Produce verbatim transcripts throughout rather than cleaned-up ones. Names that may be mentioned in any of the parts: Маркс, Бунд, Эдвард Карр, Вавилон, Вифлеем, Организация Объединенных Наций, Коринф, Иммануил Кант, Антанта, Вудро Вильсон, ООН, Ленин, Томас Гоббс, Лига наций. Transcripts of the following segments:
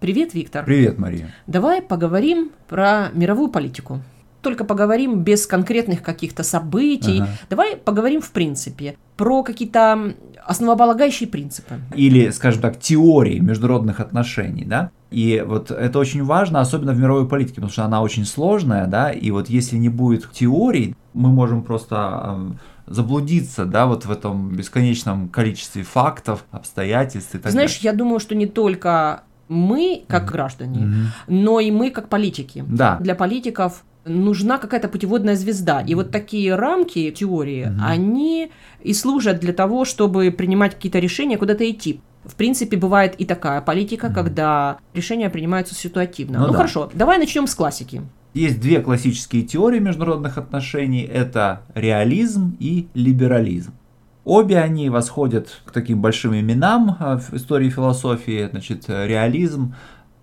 Привет, Виктор. Привет, Мария. Давай поговорим про мировую политику. Только поговорим без конкретных каких-то событий. Ага. Давай поговорим в принципе про какие-то основополагающие принципы. Или, скажем так, теории международных отношений, да? И вот это очень важно, особенно в мировой политике, потому что она очень сложная, да? И вот если не будет теорий, мы можем просто заблудиться, да, вот в этом бесконечном количестве фактов, обстоятельств и так далее. Знаешь, я думаю, что не только мы, как mm-hmm. граждане, mm-hmm. но и мы, как политики. Да. Для политиков нужна какая-то путеводная звезда. И вот такие рамки теории, mm-hmm. они и служат для того, чтобы принимать какие-то решения, куда-то идти. В принципе, бывает и такая политика, mm-hmm. когда решения принимаются ситуативно. Ну, ну да. Хорошо, давай начнем с классики. Есть две классические теории международных отношений. Это реализм и либерализм. Обе они восходят к таким большим именам в истории философии. Значит, реализм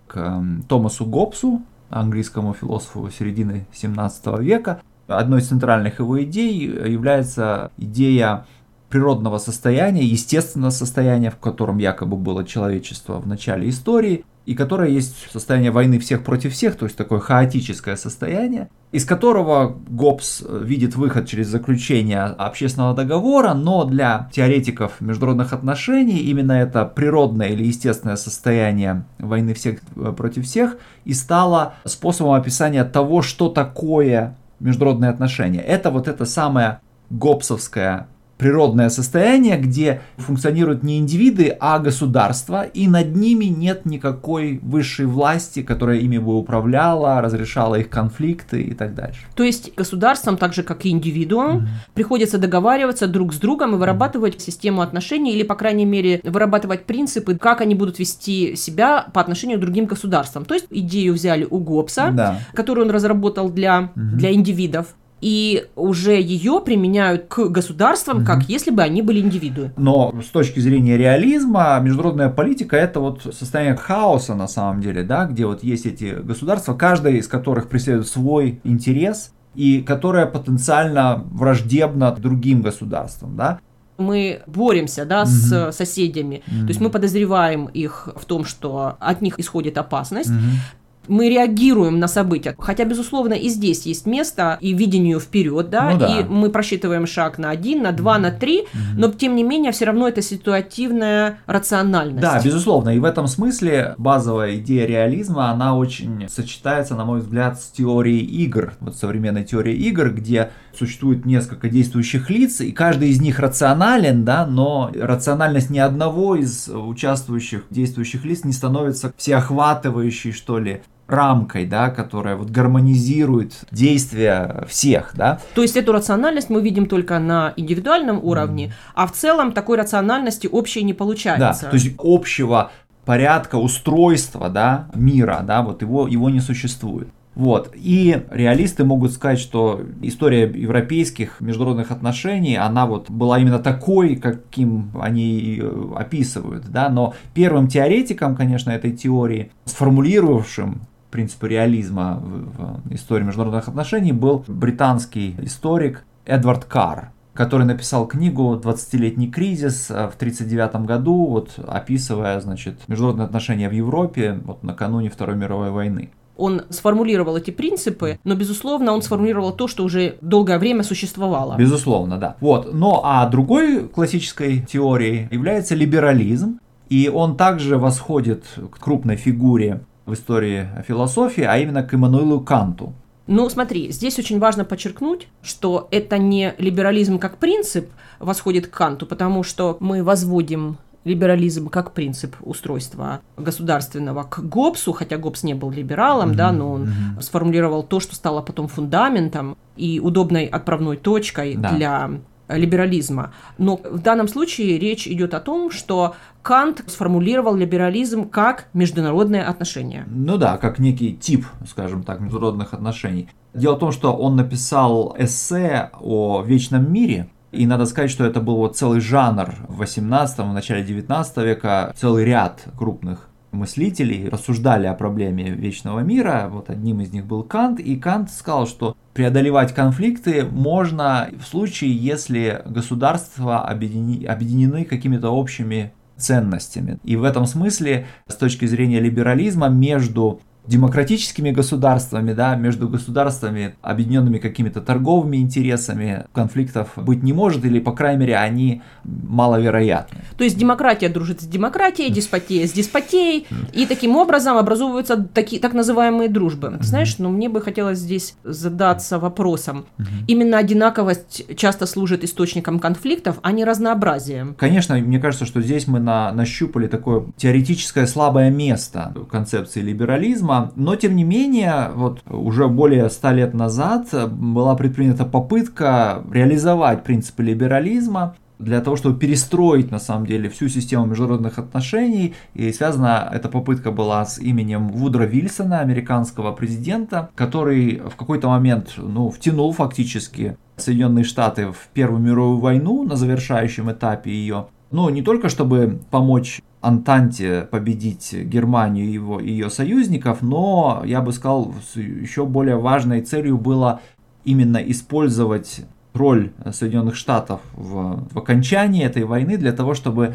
к Томасу Гоббсу, английскому философу середины семнадцатого века. Одной из центральных его идей является идея природного состояния, естественного состояния, в котором якобы было человечество в начале истории, и которое есть состояние войны всех против всех, то есть такое хаотическое состояние, из которого Гоббс видит выход через заключение общественного договора, но для теоретиков международных отношений именно это природное или естественное состояние войны всех против всех и стало способом описания того, что такое международные отношения. Это вот это самое гоббсовское природное состояние, где функционируют не индивиды, а государства, и над ними нет никакой высшей власти, которая ими бы управляла, разрешала их конфликты и так дальше. То есть государствам, так же как и индивидуам, mm-hmm. приходится договариваться друг с другом и вырабатывать mm-hmm. систему отношений, или, по крайней мере, вырабатывать принципы, как они будут вести себя по отношению к другим государствам. То есть идею взяли у Гоббса, да. которую он разработал для, mm-hmm. для индивидов, и уже ее применяют к государствам, mm-hmm. как если бы они были индивидуы. Но с точки зрения реализма, международная политика – это вот состояние хаоса на самом деле, да, где вот есть эти государства, каждое из которых преследует свой интерес, и которое потенциально враждебно другим государствам, да. Мы боремся, да, mm-hmm. с соседями, mm-hmm. то есть мы подозреваем их в том, что от них исходит опасность, mm-hmm. мы реагируем на события, хотя, безусловно, и здесь есть место и видению вперед, да, ну, да. и мы просчитываем шаг на один, на два, mm-hmm. на три, mm-hmm. но, тем не менее, все равно это ситуативная рациональность. Да, безусловно, и в этом смысле базовая идея реализма, она очень сочетается, на мой взгляд, с теорией игр, вот современной теорией игр, где существует несколько действующих лиц, и каждый из них рационален, да, но рациональность ни одного из участвующих действующих лиц не становится всеохватывающей, что ли, рамкой, да, которая вот гармонизирует действия всех, да. То есть эту рациональность мы видим только на индивидуальном уровне, mm-hmm. а в целом такой рациональности общей не получается. Да, то есть общего порядка устройства, да, мира, да, вот его, его не существует. Вот. И реалисты могут сказать, что история европейских международных отношений, она вот была именно такой, каким они описывают, да, но первым теоретиком, конечно, этой теории, сформулировавшим принципы реализма в истории международных отношений, был британский историк Эдвард Карр, который написал книгу «двадцатилетний кризис» в тысяча девятьсот тридцать девятом году, вот, описывая, значит, международные отношения в Европе вот, накануне Второй мировой войны. Он сформулировал эти принципы, но, безусловно, он сформулировал то, что уже долгое время существовало. Безусловно, да. Вот. Но а другой классической теорией является либерализм, и он также восходит к крупной фигуре в истории философии, а именно к Иммануилу Канту. Ну, смотри, здесь очень важно подчеркнуть, что это не либерализм как принцип восходит к Канту, потому что мы возводим либерализм как принцип устройства государственного к Гоббсу, хотя Гоббс не был либералом, mm-hmm. да, но он mm-hmm. сформулировал то, что стало потом фундаментом и удобной отправной точкой да. для либерализма. Но в данном случае речь идет о том, что Кант сформулировал либерализм как международные отношения. Ну да, как некий тип, скажем так, международных отношений. Дело в том, что он написал эссе о вечном мире. И надо сказать, что это был вот целый жанр в восемнадцатом, в начале девятнадцатого века, целый ряд крупных мыслителей рассуждали о проблеме вечного мира, вот одним из них был Кант, и Кант сказал, что преодолевать конфликты можно в случае, если государства объединены, объединены какими-то общими ценностями. И в этом смысле, с точки зрения либерализма, между демократическими государствами, да, между государствами, объединенными какими-то торговыми интересами, конфликтов быть не может, или, по крайней мере, они маловероятны. То есть демократия дружит с демократией, деспотия с деспотией, и таким образом образовываются такие, так называемые дружбы. Знаешь, ну мне бы хотелось здесь задаться вопросом. Именно одинаковость часто служит источником конфликтов, а не разнообразием. Конечно, мне кажется, что здесь мы на, нащупали такое теоретическое слабое место концепции либерализма. Но, тем не менее, вот уже более ста лет назад была предпринята попытка реализовать принципы либерализма для того, чтобы перестроить, на самом деле, всю систему международных отношений. И связана эта попытка была с именем Вудро Вильсона, американского президента, который в какой-то момент, ну, втянул фактически Соединенные Штаты в Первую мировую войну на завершающем этапе ее. Ну, не только чтобы помочь Антанте победить Германию и его, ее союзников, но, я бы сказал, еще более важной целью было именно использовать роль Соединенных Штатов в, в окончании этой войны для того, чтобы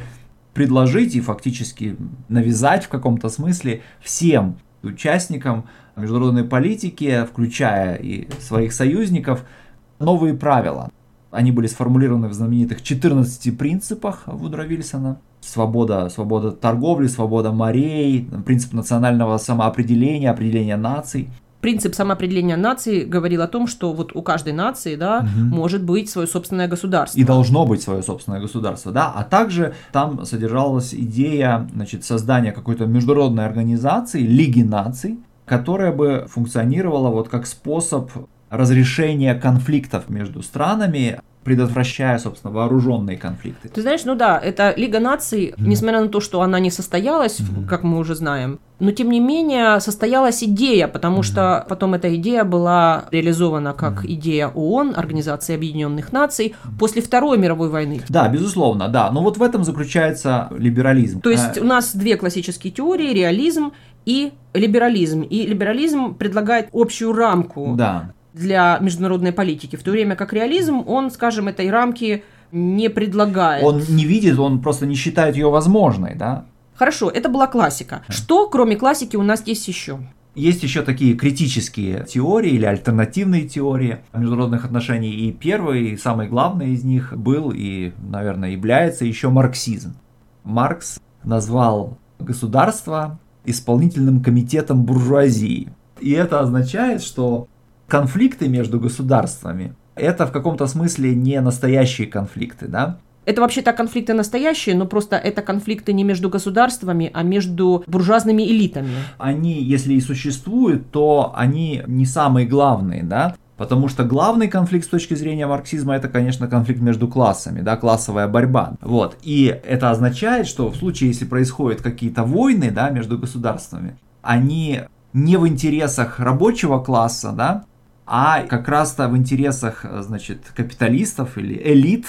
предложить и фактически навязать в каком-то смысле всем участникам международной политики, включая и своих союзников, новые правила. Они были сформулированы в знаменитых четырнадцати принципах Вудро Вильсона. Свобода, свобода торговли, свобода морей, принцип национального самоопределения, определения наций. Принцип самоопределения наций говорил о том, что вот у каждой нации, да, угу. может быть свое собственное государство. И должно быть свое собственное государство, да. А также там содержалась идея, значит, создания какой-то международной организации, Лиги наций, которая бы функционировала вот как способ разрешения конфликтов между странами, предотвращая, собственно, вооруженные конфликты. Ты знаешь, ну да, эта Лига наций, mm-hmm. несмотря на то, что она не состоялась, mm-hmm. как мы уже знаем, но тем не менее состоялась идея, потому mm-hmm. что потом эта идея была реализована как mm-hmm. идея ООН, Организации Объединенных Наций, mm-hmm. после Второй мировой войны. Да, безусловно, да. Но вот в этом заключается либерализм. То есть а... у нас две классические теории: реализм и либерализм. И либерализм предлагает общую рамку. Да. Для международной политики, в то время как реализм, он, скажем, этой рамки не предлагает. Он не видит, он просто не считает ее возможной, да? Хорошо, это была классика. Что, кроме классики, у нас есть еще? Есть еще такие критические теории или альтернативные теории международных отношений. И первый, и самый главный из них был и, наверное, является еще марксизм. Маркс назвал государство исполнительным комитетом буржуазии. И это означает, что конфликты между государствами – это в каком-то смысле не настоящие конфликты, да? Это вообще-то конфликты настоящие, но просто это конфликты не между государствами, а между буржуазными элитами. Они, если и существуют, то они не самые главные, да? Потому что главный конфликт с точки зрения марксизма – это, конечно, конфликт между классами, да, классовая борьба. Вот. И это означает, что в случае, если происходят какие-то войны, да, между государствами, они не в интересах рабочего класса, да, а как раз-то в интересах, значит, капиталистов или элит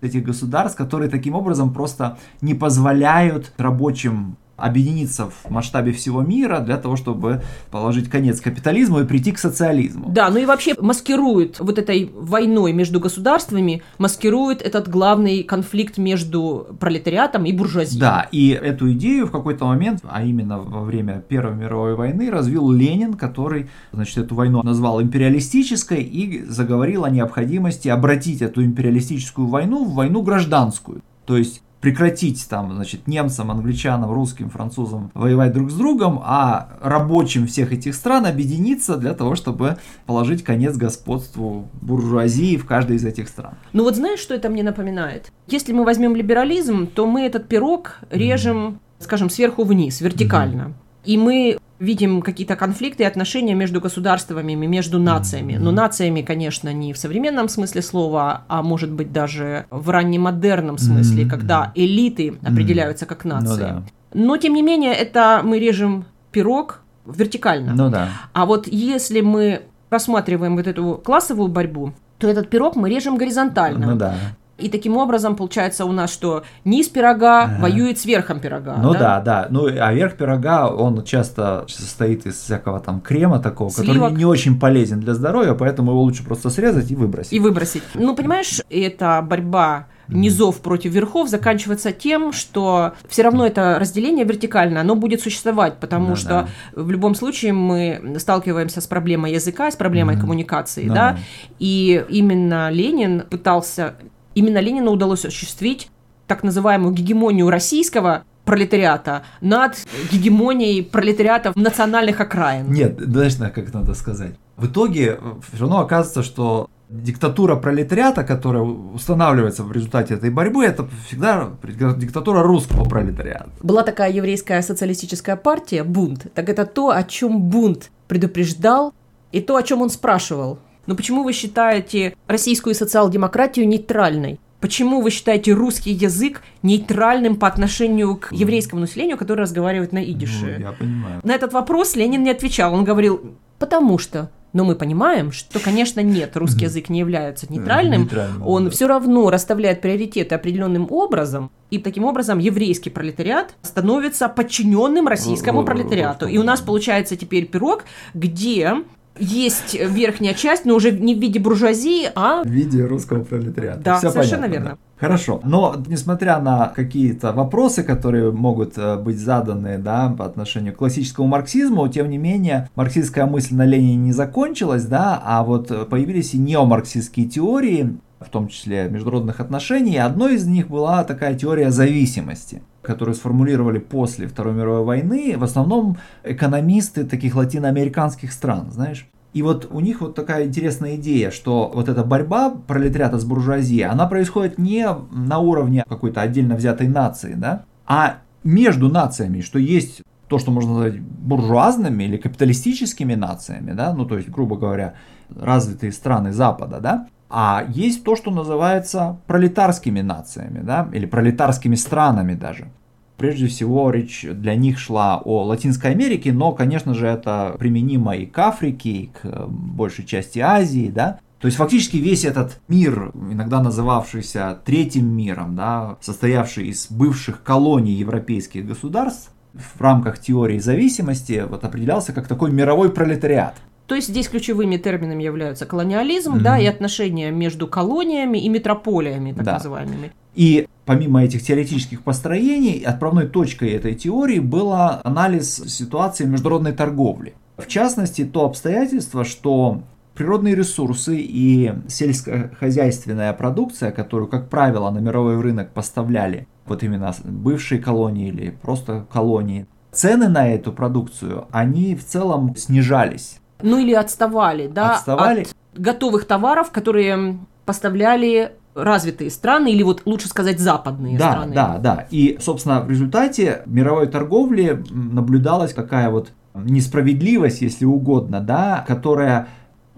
этих государств, которые таким образом просто не позволяют рабочим объединиться в масштабе всего мира для того, чтобы положить конец капитализму и прийти к социализму. Да, ну и вообще маскирует вот этой войной между государствами, маскирует этот главный конфликт между пролетариатом и буржуазией. Да, и эту идею в какой-то момент, а именно во время Первой мировой войны, развил Ленин, который, значит, эту войну назвал империалистической и заговорил о необходимости обратить эту империалистическую войну в войну гражданскую. То есть прекратить там, значит, немцам, англичанам, русским, французам воевать друг с другом, а рабочим всех этих стран объединиться для того, чтобы положить конец господству буржуазии в каждой из этих стран. Ну вот знаешь, что это мне напоминает? Если мы возьмем либерализм, то мы этот пирог режем, mm-hmm. скажем, сверху вниз, вертикально. Mm-hmm. И мы видим какие-то конфликты и отношения между государствами, между нациями. Но нациями, конечно, не в современном смысле слова, а может быть даже в раннемодерном смысле, mm-hmm. когда элиты определяются mm-hmm. как нации. Ну, да. Но, тем не менее, это мы режем пирог вертикально. Ну, да. А вот если мы рассматриваем вот эту классовую борьбу, то этот пирог мы режем горизонтально. Ну, да. И таким образом получается у нас, что низ пирога ага. воюет с верхом пирога. Ну да, да. да. Ну, а верх пирога, он часто состоит из всякого там крема такого, сливок, который не очень полезен для здоровья, поэтому его лучше просто срезать и выбросить. И выбросить. Ну, понимаешь, это борьба низов против верхов заканчивается тем, что все равно это разделение вертикальное, оно будет существовать, потому да, что да. в любом случае мы сталкиваемся с проблемой языка, с проблемой mm-hmm. коммуникации, да. да, и именно Ленин пытался, именно Ленину удалось осуществить так называемую гегемонию российского пролетариата над гегемонией пролетариатов национальных окраин. Нет, знаешь, как надо сказать. В итоге все равно оказывается, что диктатура пролетариата, которая устанавливается в результате этой борьбы, это всегда диктатура русского пролетариата. Была такая еврейская социалистическая партия «Бунд». Так это то, о чем Бунд предупреждал, и то, о чем он спрашивал. Но почему вы считаете российскую социал-демократию нейтральной? Почему вы считаете русский язык нейтральным по отношению к еврейскому населению, которое разговаривает на идише? Ну, я понимаю. На этот вопрос Ленин не отвечал. Он говорил «потому что». Но мы понимаем, что, конечно, нет, русский язык не является нейтральным, он все равно расставляет приоритеты определенным образом, и таким образом еврейский пролетариат становится подчиненным российскому пролетариату. И у нас получается теперь пирог, где есть верхняя часть, но уже не в виде буржуазии, а в виде русского пролетариата. Да, все совершенно понятно, верно. Да. Хорошо, но несмотря на какие-то вопросы, которые могут быть заданы, да, по отношению к классическому марксизму, тем не менее, марксистская мысль на Ленине не закончилась, да, а вот появились и неомарксистские теории, в том числе международных отношений, и одной из них была такая теория зависимости, которую сформулировали после Второй мировой войны, в основном экономисты таких латиноамериканских стран, знаешь. И вот у них вот такая интересная идея, что вот эта борьба пролетариата с буржуазией, она происходит не на уровне какой-то отдельно взятой нации, да, а между нациями, что есть то, что можно назвать буржуазными или капиталистическими нациями, да, ну то есть, грубо говоря, развитые страны Запада, да, а есть то, что называется пролетарскими нациями, да, или пролетарскими странами даже. Прежде всего, речь для них шла о Латинской Америке, но, конечно же, это применимо и к Африке, и к большей части Азии, да. То есть, фактически, весь этот мир, иногда называвшийся третьим миром, да, состоявший из бывших колоний европейских государств, в рамках теории зависимости, вот, определялся как такой мировой пролетариат. То есть здесь ключевыми терминами являются колониализм, mm-hmm. да, и отношения между колониями и метрополиями, так да. называемыми. И помимо этих теоретических построений, отправной точкой этой теории был анализ ситуации международной торговли. В частности, то обстоятельство, что природные ресурсы и сельскохозяйственная продукция, которую, как правило, на мировой рынок поставляли вот именно бывшие колонии или просто колонии, цены на эту продукцию, они в целом снижались. Ну или отставали, да, отставали. От готовых товаров, которые поставляли развитые страны, или вот лучше сказать западные да, страны. Да, да, да. И, собственно, в результате мировой торговли наблюдалась такая вот несправедливость, если угодно, да, которая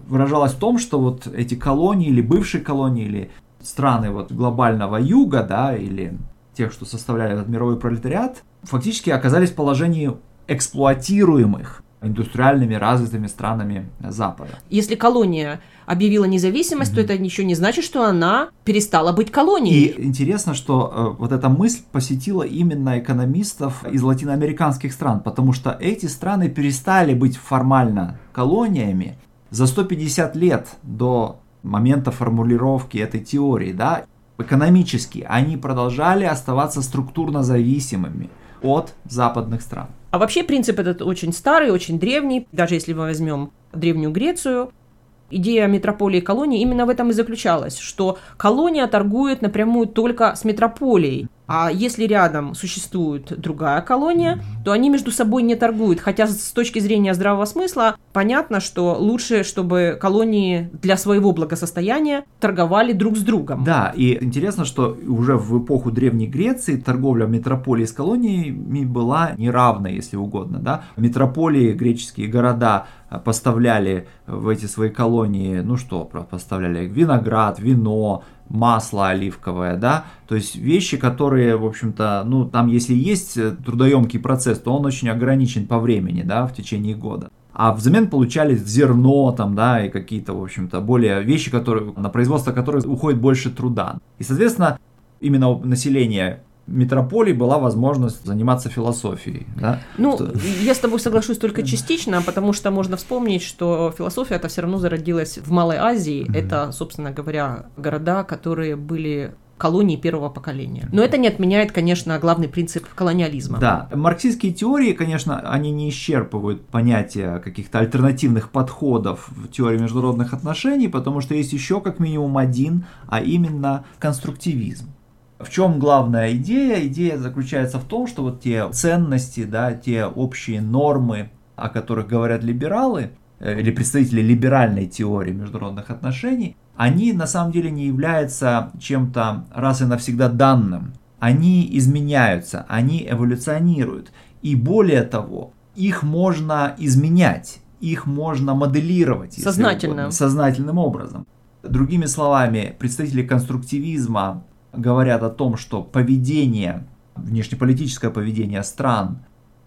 выражалась в том, что вот эти колонии или бывшие колонии, или страны вот глобального юга, да, или тех, что составляли этот мировой пролетариат, фактически оказались в положении эксплуатируемых индустриальными развитыми странами Запада. Если колония объявила независимость, mm-hmm. то это ничего не значит, что она перестала быть колонией. И интересно, что э, вот эта мысль посетила именно экономистов из латиноамериканских стран, потому что эти страны перестали быть формально колониями за сто пятьдесят лет до момента формулировки этой теории, да, экономически они продолжали оставаться структурно зависимыми от западных стран. А вообще принцип этот очень старый, очень древний. Даже если мы возьмем Древнюю Грецию, идея метрополии и колонии именно в этом и заключалась, что колония торгует напрямую только с метрополией. А если рядом существует другая колония, то они между собой не торгуют. Хотя с точки зрения здравого смысла понятно, что лучше, чтобы колонии для своего благосостояния торговали друг с другом. Да, и интересно, что уже в эпоху Древней Греции торговля метрополией с колониями была неравна, если угодно. Да? Метрополии, греческие города, поставляли в эти свои колонии, ну что, поставляли виноград, вино, масло оливковое, да, то есть вещи, которые, в общем-то, ну, там, если есть трудоемкий процесс, то он очень ограничен по времени, да, в течение года. а взамен получали зерно там, да, и какие-то, в общем-то, более вещи, которые, на производство которых уходит больше труда. И, соответственно, именно у населения метрополии была возможность заниматься философией. Да? Ну, что... я с тобой соглашусь только частично, потому что можно вспомнить, что философия это все равно зародилась в Малой Азии. Mm-hmm. Это, собственно говоря, города, которые были... колонии первого поколения. Но это не отменяет, конечно, главный принцип колониализма. Да, марксистские теории, конечно, они не исчерпывают понятие каких-то альтернативных подходов в теории международных отношений, потому что есть еще как минимум один, а именно конструктивизм. В чем главная идея? Идея заключается в том, что вот те ценности, да, те общие нормы, о которых говорят либералы, или представители либеральной теории международных отношений, они на самом деле не являются чем-то раз и навсегда данным. Они изменяются, они эволюционируют. И более того, их можно изменять, их можно моделировать. Сознательно. Если угодно, сознательным образом. Другими словами, представители конструктивизма говорят о том, что поведение, внешнеполитическое поведение стран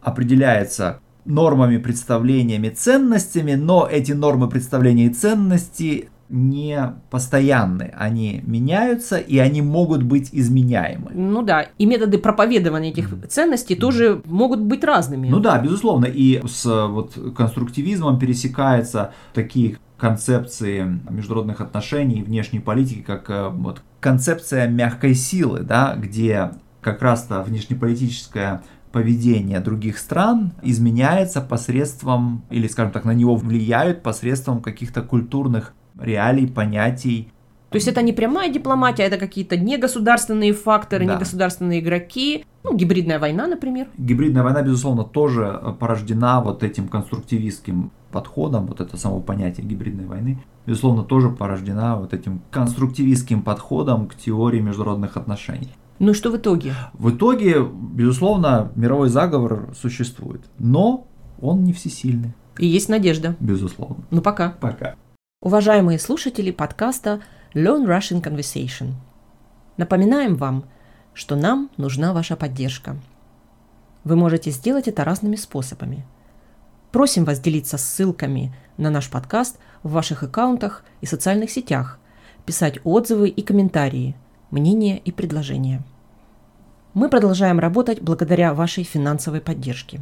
определяется нормами, представлениями, ценностями, но эти нормы, представления и ценности не постоянны, они меняются и они могут быть изменяемы. Ну да, и методы проповедования этих mm-hmm. ценностей mm-hmm. тоже могут быть разными. Ну да, безусловно, и с вот, конструктивизмом пересекаются такие концепции международных отношений и внешней политики, как вот, концепция мягкой силы, да, где как раз-то внешнеполитическая поведение других стран изменяется посредством, или, скажем так, на него влияют посредством каких-то культурных реалий, понятий. То есть это не прямая дипломатия, это какие-то негосударственные факторы, да. негосударственные игроки. Ну, гибридная война, например. Гибридная война, безусловно, тоже порождена вот этим конструктивистским подходом, вот это само понятие гибридной войны, безусловно, тоже порождена вот этим конструктивистским подходом к теории международных отношений. Ну и что в итоге? В итоге, безусловно, мировой заговор существует, но он не всесильный. И есть надежда. Безусловно. Ну пока. Пока. Уважаемые слушатели подкаста Learn Russian Conversation. Напоминаем вам, что нам нужна ваша поддержка. Вы можете сделать это разными способами. Просим вас делиться ссылками на наш подкаст в ваших аккаунтах и социальных сетях, писать отзывы и комментарии, мнения и предложения. Мы продолжаем работать благодаря вашей финансовой поддержке.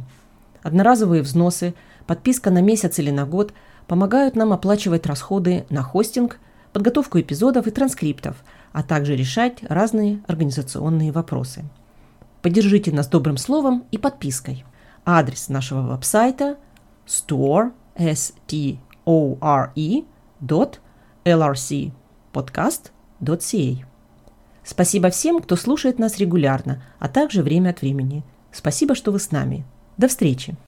Одноразовые взносы, подписка на месяц или на год помогают нам оплачивать расходы на хостинг, подготовку эпизодов и транскриптов, а также решать разные организационные вопросы. Поддержите нас добрым словом и подпиской. Адрес нашего веб-сайта store точка лрцподкаст точка си эй. Спасибо всем, кто слушает нас регулярно, а также время от времени. Спасибо, что вы с нами. До встречи!